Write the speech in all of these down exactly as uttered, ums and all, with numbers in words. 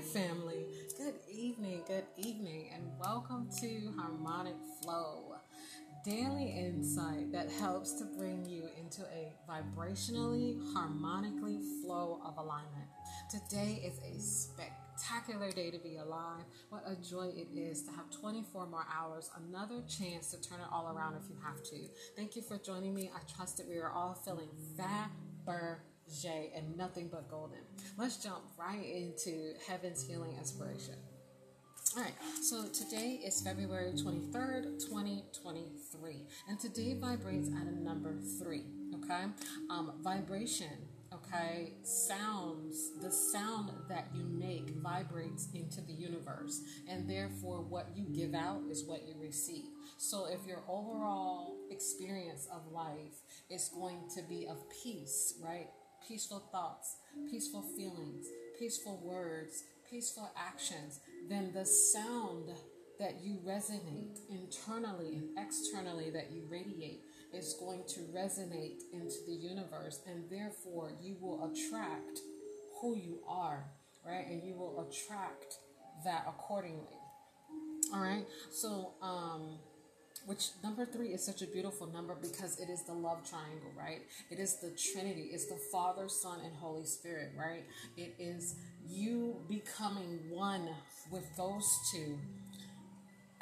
Hi family, good evening, good evening, and welcome to Harmonic Flow, daily insight that helps to bring you into a vibrationally, harmonically flow of alignment. Today is a spectacular day to be alive. What a joy it is to have twenty-four more hours, another chance to turn it all around if you have to. Thank you for joining me. I trust that we are all feeling fabulous and nothing but golden. Let's jump right into Heaven's Healing Inspiration. All right, so today is February twenty-third, twenty twenty-three, and today vibrates at a number three, okay? Um, vibration, okay, sounds, the sound that you make vibrates into the universe, and therefore what you give out is what you receive. So if your overall experience of life is going to be of peace, right? Peaceful thoughts, peaceful feelings, peaceful words, peaceful actions, then the sound that you resonate internally and externally that you radiate is going to resonate into the universe, and therefore you will attract who you are, right? And you will attract that accordingly. All right, so um which number three is such a beautiful number because it is the love triangle, right? It is the Trinity. It's the Father, Son, and Holy Spirit, right? It is you becoming one with those two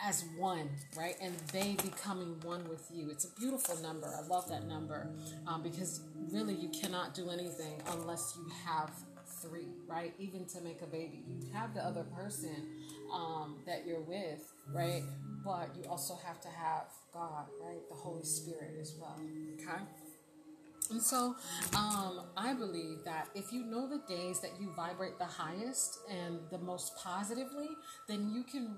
as one, right? And they becoming one with you. It's a beautiful number. I love that number um, because really you cannot do anything unless you have three, right? Even to make a baby, you have the other person um, that you're with, right? But you also have to have God, right? The Holy Spirit as well, okay? And so um, I believe that if you know the days that you vibrate the highest and the most positively, then you can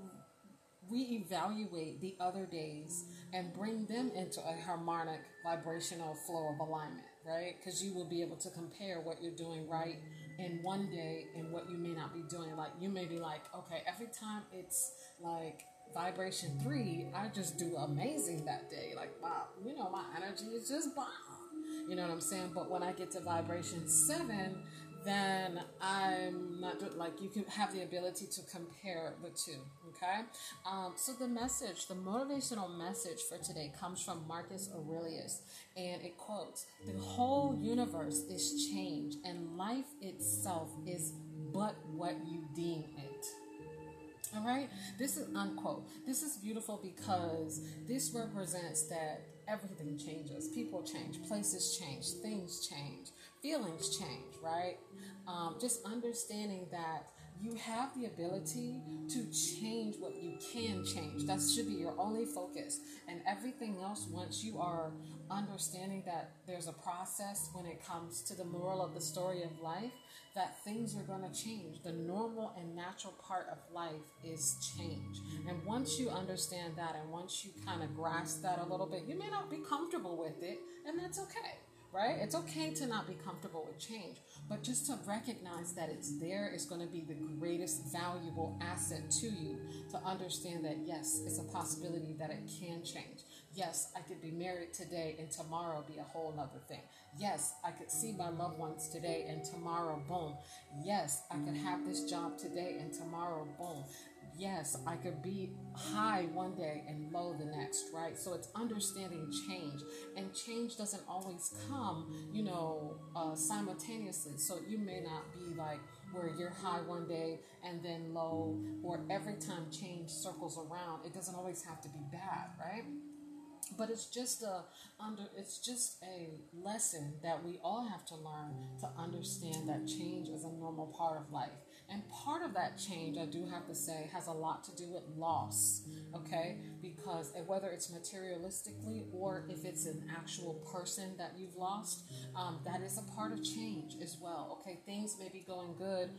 reevaluate the other days and bring them into a harmonic vibrational flow of alignment, right? Because you will be able to compare what you're doing right in one day and what you may not be doing. Like you may be like, okay, every time it's like vibration three, I just do amazing that day. Like, wow, you know, my energy is just bomb. You know what I'm saying? But when I get to vibration seven, then I'm not doing, like, you can have the ability to compare the two, okay? Um, so the message, the motivational message for today comes from Marcus Aurelius, and it quotes, "The whole universe is change, and life itself is but what you deem it." All right? This is unquote. This is beautiful because this represents that everything changes. People change. Places change. Things change. Feelings change, right? Um, just understanding that you have the ability to change what you can change. That should be your only focus. And everything else, once you are understanding that there's a process when it comes to the moral of the story of life, that things are going to change. The normal and natural part of life is change. And once you understand that and once you kind of grasp that a little bit, you may not be comfortable with it, and that's okay. Right? It's okay to not be comfortable with change, but just to recognize that it's there is going to be the greatest valuable asset to you, to understand that, yes, it's a possibility that it can change. Yes, I could be married today and tomorrow be a whole other thing. Yes, I could see my loved ones today and tomorrow, boom. Yes, I could have this job today and tomorrow, boom. Yes, I could be high one day and low the next, right? So it's understanding change. And change doesn't always come, you know, uh, simultaneously. So you may not be like where you're high one day and then low, or every time change circles around, it doesn't always have to be bad, right? But it's just a under. It's just a lesson that we all have to learn to understand that change is a normal part of life. And part of that change, I do have to say, has a lot to do with loss, okay? Because whether it's materialistically or if it's an actual person that you've lost, um, that is a part of change as well, okay? Things may be going good,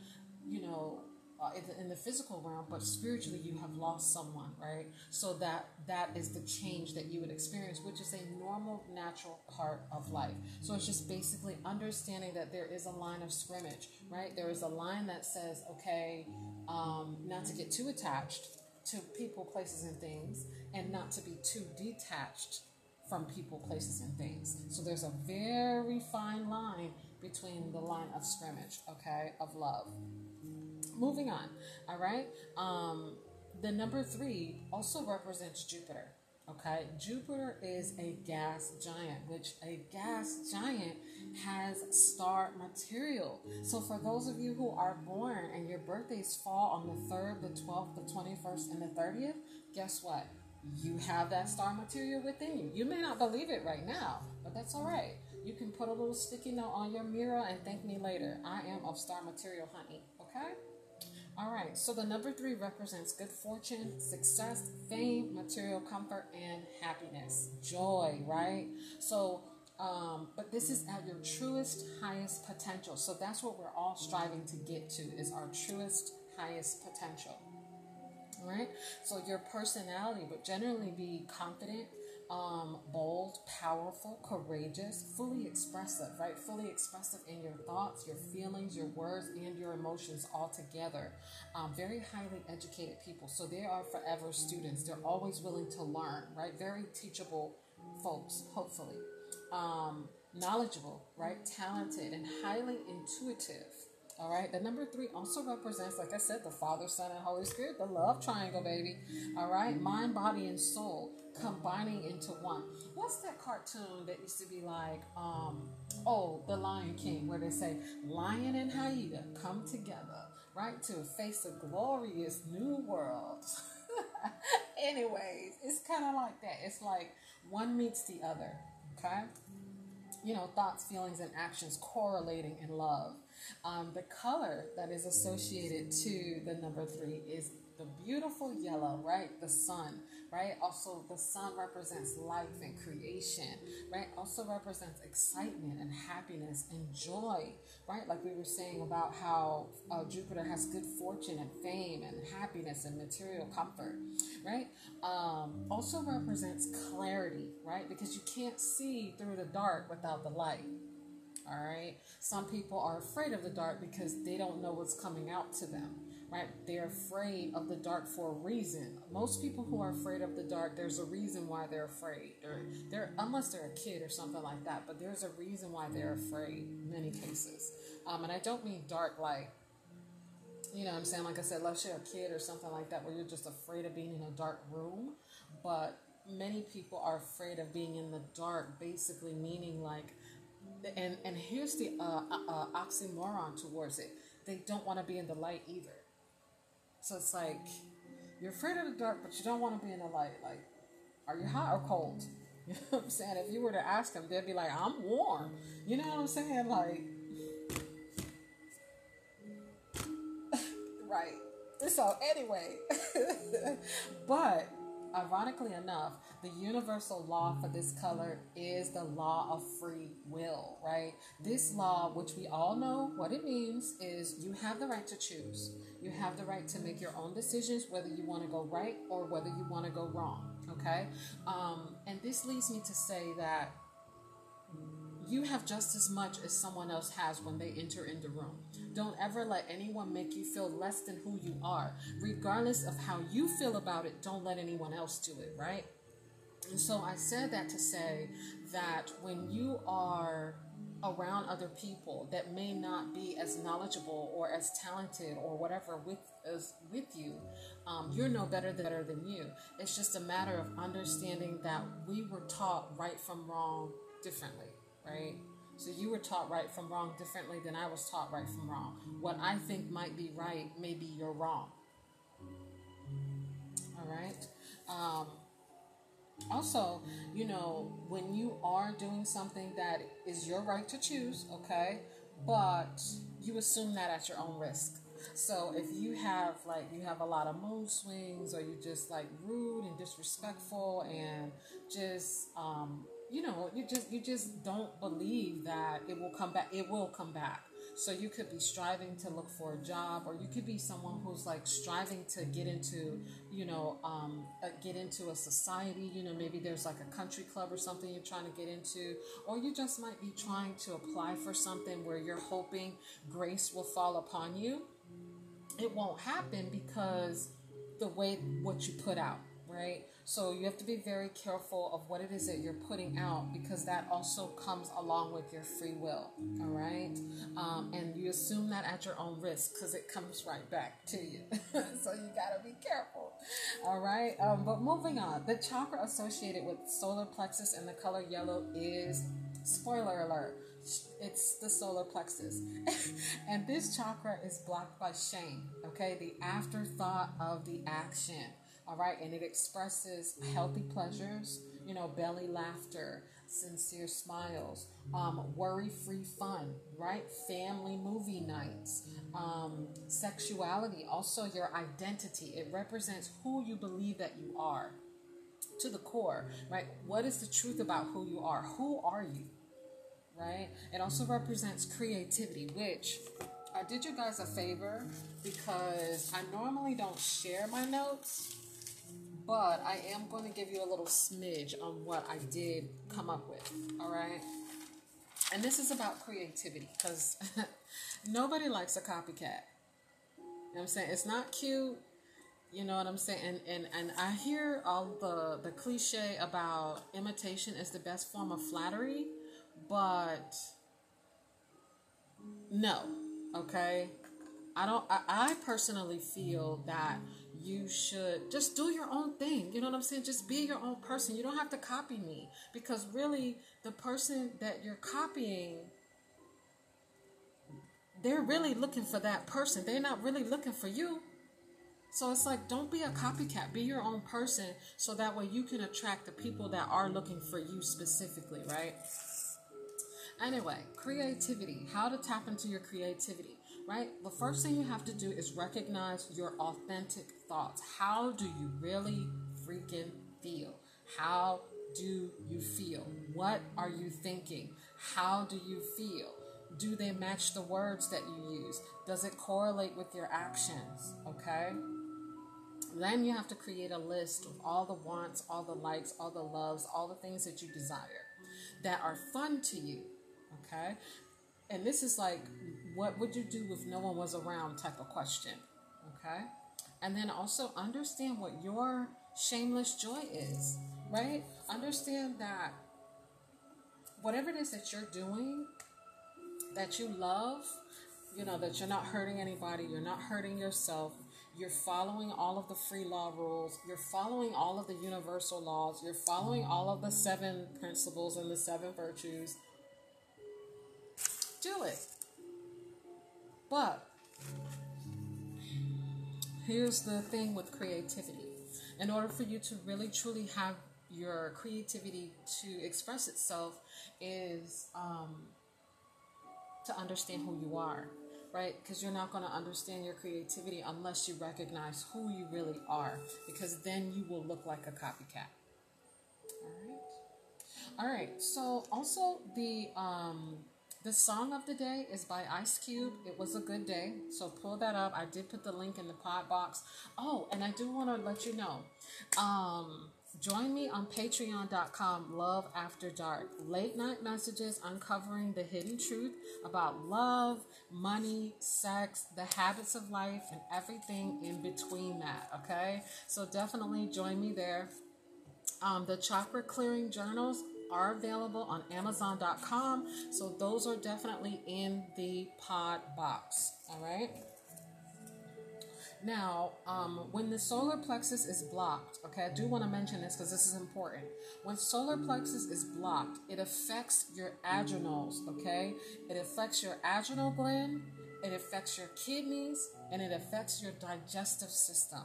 you know, Uh, in, the, in the physical realm, but spiritually you have lost someone, right? So that that is the change that you would experience, which is a normal, natural part of life. So it's just basically understanding that there is a line of scrimmage, right? There is a line that says, okay, um, not to get too attached to people, places, and things, and not to be too detached from people, places, and things. So there's a very fine line between the line of scrimmage, okay, of love. Moving on, all right? Um, the number three also represents Jupiter, okay? Jupiter is a gas giant, which a gas giant has star material. So for those of you who are born and your birthdays fall on the third, the twelfth, the twenty-first, and the thirtieth, guess what? You have that star material within you. You may not believe it right now, but that's all right. You can put a little sticky note on your mirror and thank me later. I am of star material, honey, okay? All right, so the number three represents good fortune, success, fame, material comfort, and happiness. Joy, right? So, um, but this is at your truest, highest potential. So that's what we're all striving to get to, is our truest, highest potential. Right? So your personality would generally be confident, um, bold, powerful, courageous, fully expressive, right? Fully expressive in your thoughts, your feelings, your words, and your emotions all together. Um, very highly educated people. So they are forever students. They're always willing to learn, right? Very teachable folks, hopefully. Um, knowledgeable, right? Talented and highly intuitive. All right, the number three also represents, like I said, the Father, Son, and Holy Spirit, the love triangle, baby. All right, mind, body, and soul combining into one. What's that cartoon that used to be like, um, oh, The Lion King, where they say, lion and hyena come together, right, to face a glorious new world. Anyways, it's kind of like that. It's like one meets the other, okay? You know, thoughts, feelings, and actions correlating in love. Um, the color that is associated to the number three is the beautiful yellow, right? The sun, right? Also, the sun represents life and creation, right? Also represents excitement and happiness and joy, right? Like we were saying about how uh, Jupiter has good fortune and fame and happiness and material comfort, right? Um, also represents clarity, right? Because you can't see through the dark without the light. All right. Some people are afraid of the dark because they don't know what's coming out to them, right? They're afraid of the dark for a reason. Most people who are afraid of the dark, there's a reason why they're afraid, or they're, unless they're a kid or something like that, but there's a reason why they're afraid in many cases. Um, and I don't mean dark like, you know what I'm saying? Like I said, let's say a kid or something like that where you're just afraid of being in a dark room, but many people are afraid of being in the dark, basically meaning like, And and here's the uh, uh, oxymoron towards it. They don't want to be in the light either. So it's like, you're afraid of the dark, but you don't want to be in the light. Like, are you hot or cold? You know what I'm saying? If you were to ask them, they'd be like, I'm warm. You know what I'm saying? Like, right. So anyway, but ironically enough, the universal law for this color is the law of free will, right? This law, which we all know what it means, is you have the right to choose. You have the right to make your own decisions, whether you want to go right or whether you want to go wrong, okay? Um, and this leads me to say that you have just as much as someone else has when they enter in the room. Don't ever let anyone make you feel less than who you are. Regardless of how you feel about it, don't let anyone else do it, right? And so I said that to say that when you are around other people that may not be as knowledgeable or as talented or whatever with us, with you, um, you're no better better than you. It's just a matter of understanding that we were taught right from wrong differently, right? So you were taught right from wrong differently than I was taught right from wrong. What I think might be right, maybe you're wrong. All right. Um, also, you know, when you are doing something that is your right to choose, okay, but you assume that at your own risk. So if you have like, you have a lot of mood swings, or you just like rude and disrespectful and just, um, you know, you just you just don't believe that it will come back. It will come back. So you could be striving to look for a job, or you could be someone who's like striving to get into, you know, um, uh, get into a society. You know, maybe there's like a country club or something you're trying to get into, or you just might be trying to apply for something where you're hoping grace will fall upon you. It won't happen because the way what you put out. right? So you have to be very careful of what it is that you're putting out, because that also comes along with your free will, all right? Um, and you assume that at your own risk, because it comes right back to you. So you got to be careful, all right? Um, but moving on, the chakra associated with solar plexus and the color yellow is, spoiler alert, it's the solar plexus. And this chakra is blocked by shame, okay? The afterthought of the action, all right? And it expresses healthy pleasures, you know, belly laughter, sincere smiles, um, worry-free fun, right? Family movie nights, um, sexuality, also your identity. It represents who you believe that you are to the core, right? What is the truth about who you are? Who are you? Right? It also represents creativity, which I did you guys a favor because I normally don't share my notes, but I am going to give you a little smidge on what I did come up with, all right? And this is about creativity, because nobody likes a copycat. You know what I'm saying? It's not cute. You know what I'm saying? And, and, and I hear all the, the cliche about imitation is the best form of flattery. But no, okay? I don't, I, I personally feel that you should just do your own thing. You know what I'm saying? Just be your own person. You don't have to copy me, because really the person that you're copying, they're really looking for that person. They're not really looking for you. So it's like, don't be a copycat, be your own person. So that way you can attract the people that are looking for you specifically, right? Anyway, creativity, how to tap into your creativity, right? The first thing you have to do is recognize your authentic thoughts. How do you really freaking feel? How do you feel? What are you thinking? How do you feel? Do they match the words that you use? Does it correlate with your actions? Okay? Then you have to create a list of all the wants, all the likes, all the loves, all the things that you desire that are fun to you. Okay? And this is like, what would you do if no one was around type of question. Okay? And then also understand what your shameless joy is, right? Understand that whatever it is that you're doing that you love, you know, that you're not hurting anybody, you're not hurting yourself, you're following all of the free law rules, you're following all of the universal laws, you're following all of the seven principles and the seven virtues, do it. But here's the thing with creativity. In order for you to really truly have your creativity to express itself is um, to understand who you are, right? Because you're not going to understand your creativity unless you recognize who you really are, because then you will look like a copycat. All right. All right. So also the, um, the song of the day is by Ice Cube. It was a good day. So pull that up. I did put the link in the pod box. Oh, and I do want to let you know, um, join me on patreon dot com, Love After Dark. Late night messages uncovering the hidden truth about love, money, sex, the habits of life, and everything in between that, okay? So definitely join me there. Um, the chakra clearing journals are available on amazon dot com. So those are definitely in the pod box, all right? Now, um, when the solar plexus is blocked, okay, I do want to mention this because this is important. When solar plexus is blocked, it affects your adrenals, okay? It affects your adrenal gland, it affects your kidneys, and it affects your digestive system,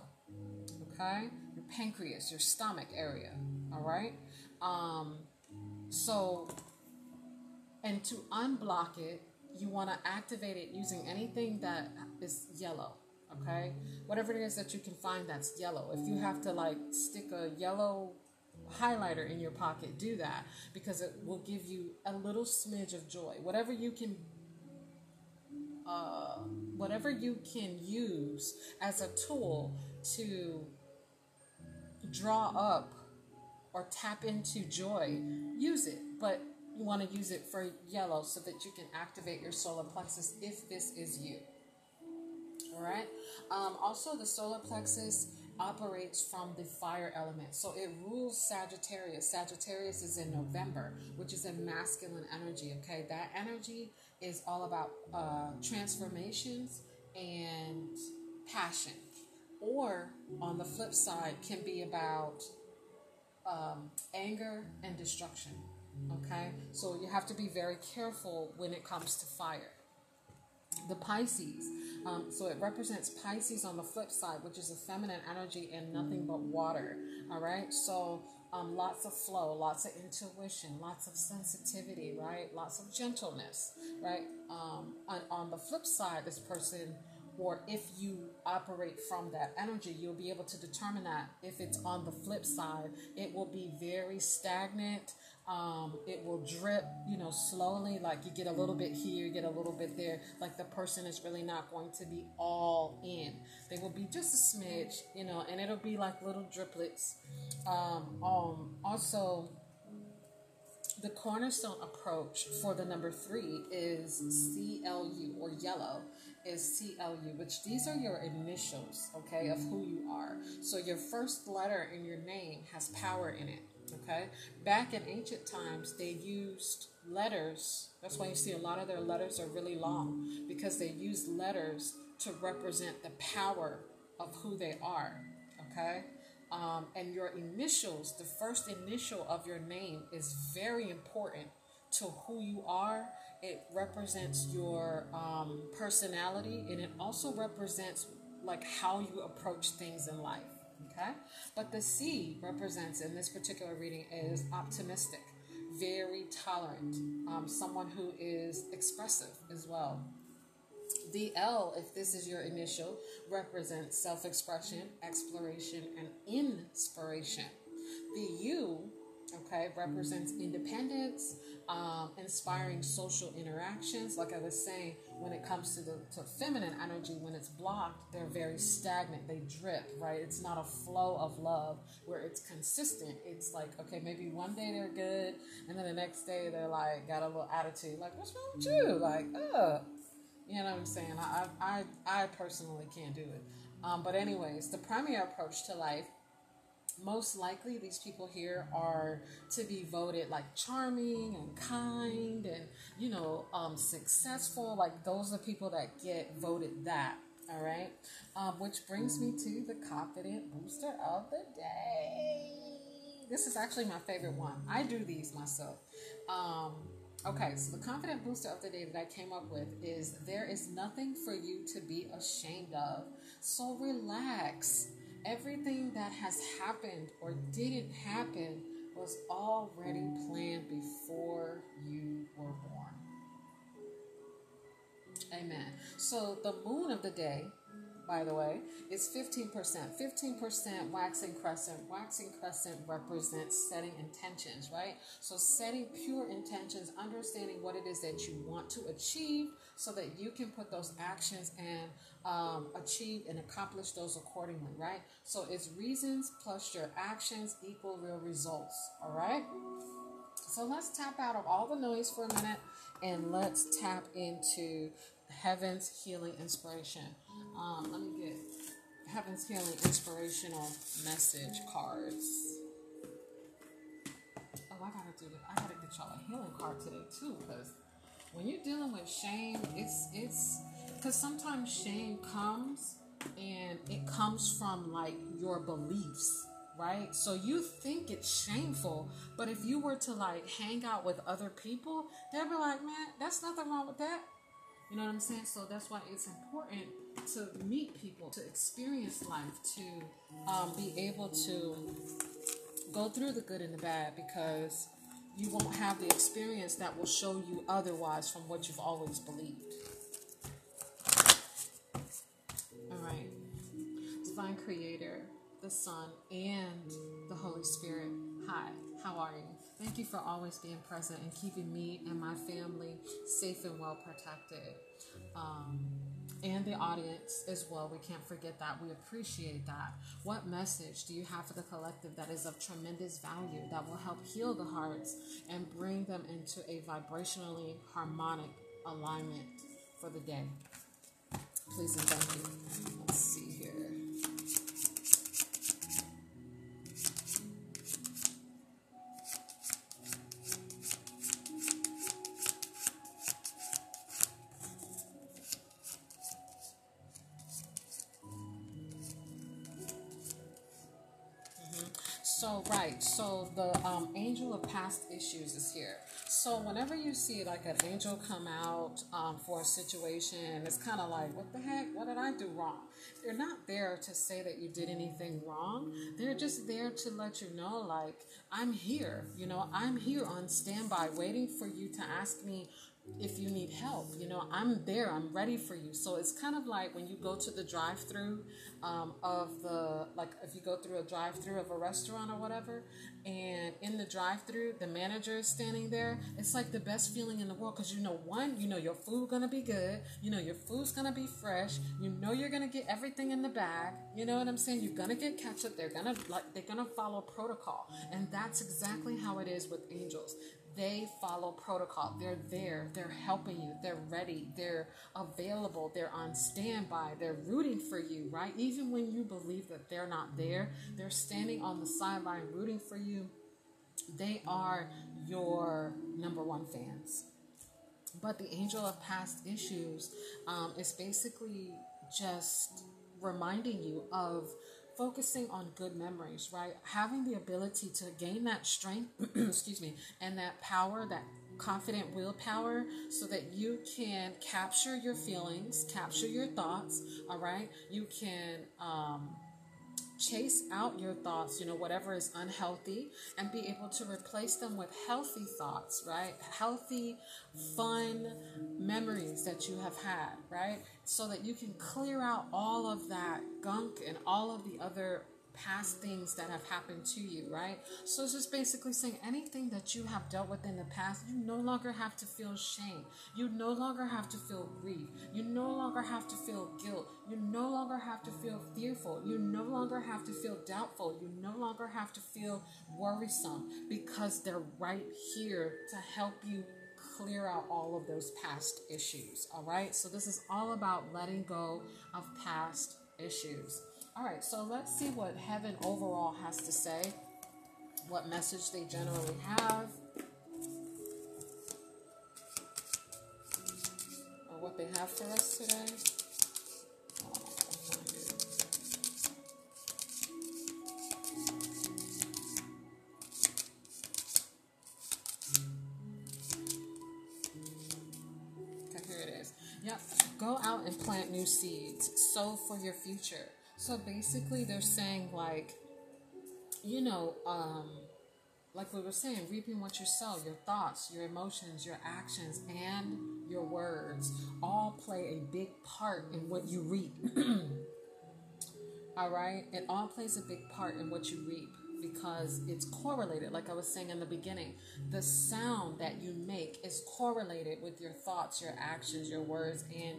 okay? Your pancreas, your stomach area, all right? Um, so, and to unblock it, you want to activate it using anything that is yellow. Okay, whatever it is that you can find that's yellow. If you have to like stick a yellow highlighter in your pocket, do that, because it will give you a little smidge of joy. Whatever you can, uh, whatever you can use as a tool to draw up or tap into joy, use it. But you want to use it for yellow so that you can activate your solar plexus if this is you. All right. Um, also, the solar plexus operates from the fire element. So it rules Sagittarius. Sagittarius is in November, which is a masculine energy, okay? That energy is all about uh, transformations and passion. Or, on the flip side, can be about um, anger and destruction, okay? So you have to be very careful when it comes to fire. The Pisces, um, so it represents Pisces on the flip side, which is a feminine energy and nothing but water, all right? So um, lots of flow, lots of intuition, lots of sensitivity, right? Lots of gentleness, right? Um, on, on the flip side, this person, or if you operate from that energy, you'll be able to determine that if it's on the flip side, it will be very stagnant. Um, it will drip, you know, slowly, like you get a little bit here, you get a little bit there, like the person is really not going to be all in. They will be just a smidge, you know, and it'll be like little driplets. Um, um, also, the cornerstone approach for the number three is C L U, or yellow, is C L U, which these are your initials, okay, of who you are. So your first letter in your name has power in it. Okay, back in ancient times, they used letters. That's why you see a lot of their letters are really long, because they used letters to represent the power of who they are. Okay, um, and your initials, the first initial of your name, is very important to who you are. It represents your um, personality, and it also represents like how you approach things in life. Okay, but the C represents in this particular reading is optimistic, very tolerant, um, someone who is expressive as well. The L, if this is your initial, represents self-expression, exploration, and inspiration. The U, okay, represents independence, um, inspiring social interactions. Like I was saying, when it comes to the to feminine energy, when it's blocked, they're very stagnant. They drip, right? It's not a flow of love where it's consistent. It's like, okay, maybe one day they're good, and then the next day they're like, got a little attitude. Like, what's wrong with you? Like, oh, you know what I'm saying? I, I, I personally can't do it. Um, but anyways, the primary approach to life, most likely these people here are to be voted like charming and kind and, you know, um, successful. Like those are people that get voted that. All right. Um, which brings me to the confident booster of the day. This is actually my favorite one. I do these myself. Um, okay. So the confident booster of the day that I came up with is there is nothing for you to be ashamed of. So relax. Everything that has happened or didn't happen was already planned before you were born. Amen. So the moon of the day, by the way, is fifteen percent. fifteen percent waxing crescent. Waxing crescent represents setting intentions, right? So setting pure intentions, understanding what it is that you want to achieve so that you can put those actions and um, achieve and accomplish those accordingly, right? So it's reasons plus your actions equal real results, all right? So let's tap out of all the noise for a minute and let's tap into Heaven's Healing Inspiration. Um, let me get Heaven's Healing Inspirational Message cards. Oh, I gotta do this. I gotta get y'all a healing card today too, because when you're dealing with shame, it's it's because sometimes shame comes and it comes from like your beliefs, right? So you think it's shameful, but if you were to like hang out with other people, they'll be like, man, that's nothing wrong with that. You know what I'm saying? So that's why it's important to meet people, to experience life, to um, be able to go through the good and the bad, because you won't have the experience that will show you otherwise from what you've always believed. All right. Divine Creator, the Son, and the Holy Spirit. Hi, how are you? Thank you for always being present and keeping me and my family safe and well protected. Um, and the audience as well. We can't forget that. We appreciate that. What message do you have for the collective that is of tremendous value that will help heal the hearts and bring them into a vibrationally harmonic alignment for the day? Please and thank you. Let's see here. So, right. So, the um, angel of past issues is here. So, whenever you see, like, an angel come out um, for a situation, it's kind of like, what the heck? What did I do wrong? They're not there to say that you did anything wrong. They're just there to let you know, like, I'm here. You know, I'm here on standby waiting for you to ask me if you need help. You know, I'm there. I'm ready for you. So it's kind of like when you go to the drive-through um, of the, like if you go through a drive-through of a restaurant or whatever, and in the drive-through, the manager is standing there. It's like the best feeling in the world because you know, one, you know your food gonna be good. You know your food's gonna be fresh. You know you're gonna get everything in the bag. You know what I'm saying? You're gonna get ketchup. They're gonna like they're gonna follow protocol, and that's exactly how it is with angels. They follow protocol. They're there. They're helping you. They're ready. They're available. They're on standby. They're rooting for you, right? Even when you believe that they're not there, they're standing on the sideline rooting for you. They are your number one fans. But the angel of past issues um, is basically just reminding you of focusing on good memories, right? Having the ability to gain that strength, excuse me, and that power, that confident willpower, so that you can capture your feelings, capture your thoughts, all right? You can um, chase out your thoughts, you know, whatever is unhealthy, and be able to replace them with healthy thoughts, right? Healthy, fun memories that you have had, right? So that you can clear out all of that gunk and all of the other past things that have happened to you, right? So it's just basically saying anything that you have dealt with in the past, you no longer have to feel shame. You no longer have to feel grief. You no longer have to feel guilt. You no longer have to feel fearful. You no longer have to feel doubtful. You no longer have to feel worrisome because they're right here to help you clear out all of those past issues, all right? So this is all about letting go of past issues. All right, so let's see what heaven overall has to say, what message they generally have, or what they have for us today. Okay, here it is. Yep, go out and plant new seeds, sow for your future. So basically they're saying like, you know, um, like we were saying, reaping what you sow, your thoughts, your emotions, your actions, and your words all play a big part in what you reap. All right? It all plays a big part in what you reap because it's correlated. Like I was saying in the beginning, the sound that you make is correlated with your thoughts, your actions, your words, and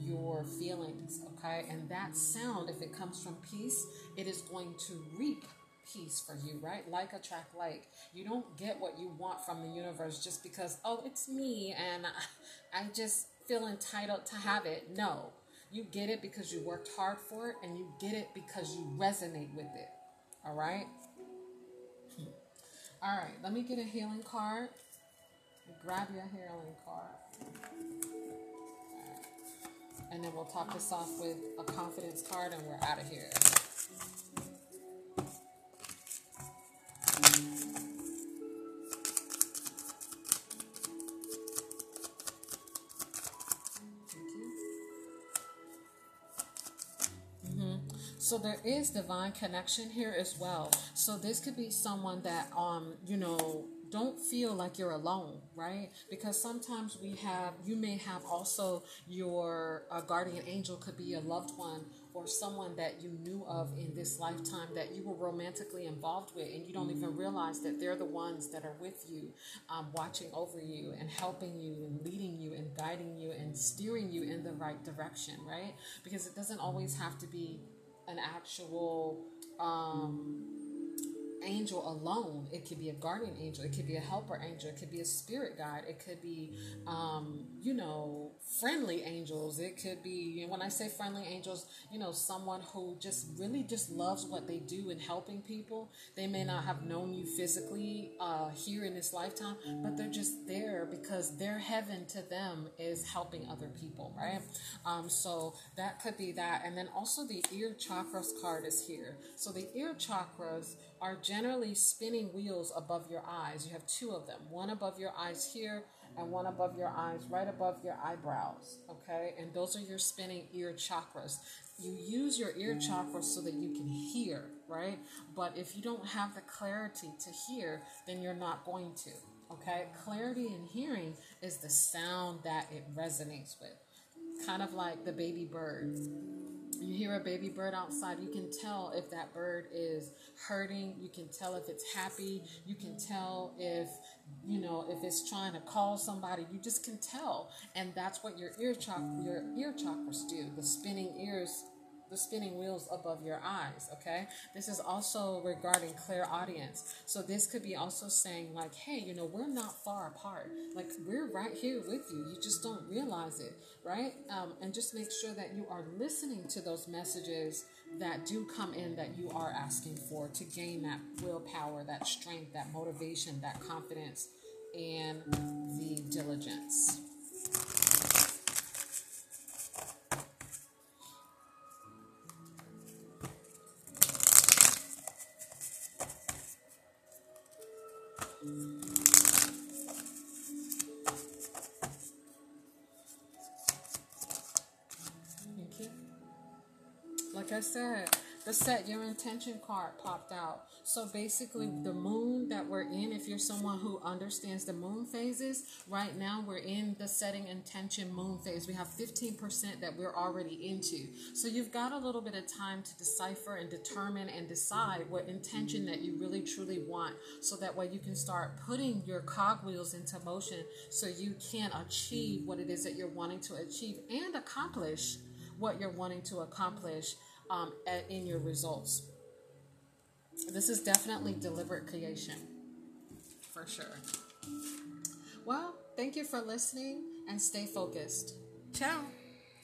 your feelings, okay? And that sound, if it comes from peace, it is going to reap peace for you, right? Like attract like. You don't get what you want from the universe just because, oh, it's me and I just feel entitled to have it. No, you get it because you worked hard for it, and you get it because you resonate with it, all right? All right, let me get a healing card. Grab your healing card. And then we'll top this off with a confidence card and we're out of here. Thank you. Mm-hmm. So there is divine connection here as well. So this could be someone that, um, you know, don't feel like you're alone, right? Because sometimes we have, you may have also your uh, guardian angel could be a loved one or someone that you knew of in this lifetime that you were romantically involved with and you don't even realize that they're the ones that are with you, um, watching over you and helping you and leading you and guiding you and steering you in the right direction, right? Because it doesn't always have to be an actual um angel alone. It could be a guardian angel, it could be a helper angel, it could be a spirit guide, it could be um you know friendly angels, it could be, and when I say friendly angels, you know someone who just really just loves what they do and helping people. They may not have known you physically uh here in this lifetime, but they're just there because their heaven to them is helping other people, right? Um so that could be that. And then also the ear chakras card is here. So the ear chakras are generally generally spinning wheels above your eyes. You have two of them, one above your eyes here and one above your eyes, right above your eyebrows, okay? And those are your spinning ear chakras. You use your ear chakra so that you can hear, right? But if you don't have the clarity to hear, then you're not going to, okay? Clarity in hearing is the sound that it resonates with. Kind of like the baby bird. You hear a baby bird outside, you can tell if that bird is hurting, you can tell if it's happy, you can tell if, you know, if it's trying to call somebody, you just can tell. And that's what your ear chakra, your ear chakras do, the spinning ears, the spinning wheels above your eyes, okay? This is also regarding clairaudience. So this could be also saying like, hey, you know, we're not far apart. Like, we're right here with you. You just don't realize it, right? Um, and just make sure that you are listening to those messages that do come in that you are asking for to gain that willpower, that strength, that motivation, that confidence, and the diligence. Like I said, the set your intention card popped out. So basically the moon that we're in, if you're someone who understands the moon phases, right now we're in the setting intention moon phase. We have fifteen percent that we're already into. So you've got a little bit of time to decipher and determine and decide what intention that you really truly want. So that way you can start putting your cogwheels into motion so you can achieve what it is that you're wanting to achieve and accomplish what you're wanting to accomplish. Um, in your results. This is definitely deliberate creation, for sure. Well, thank you for listening and stay focused. Ciao.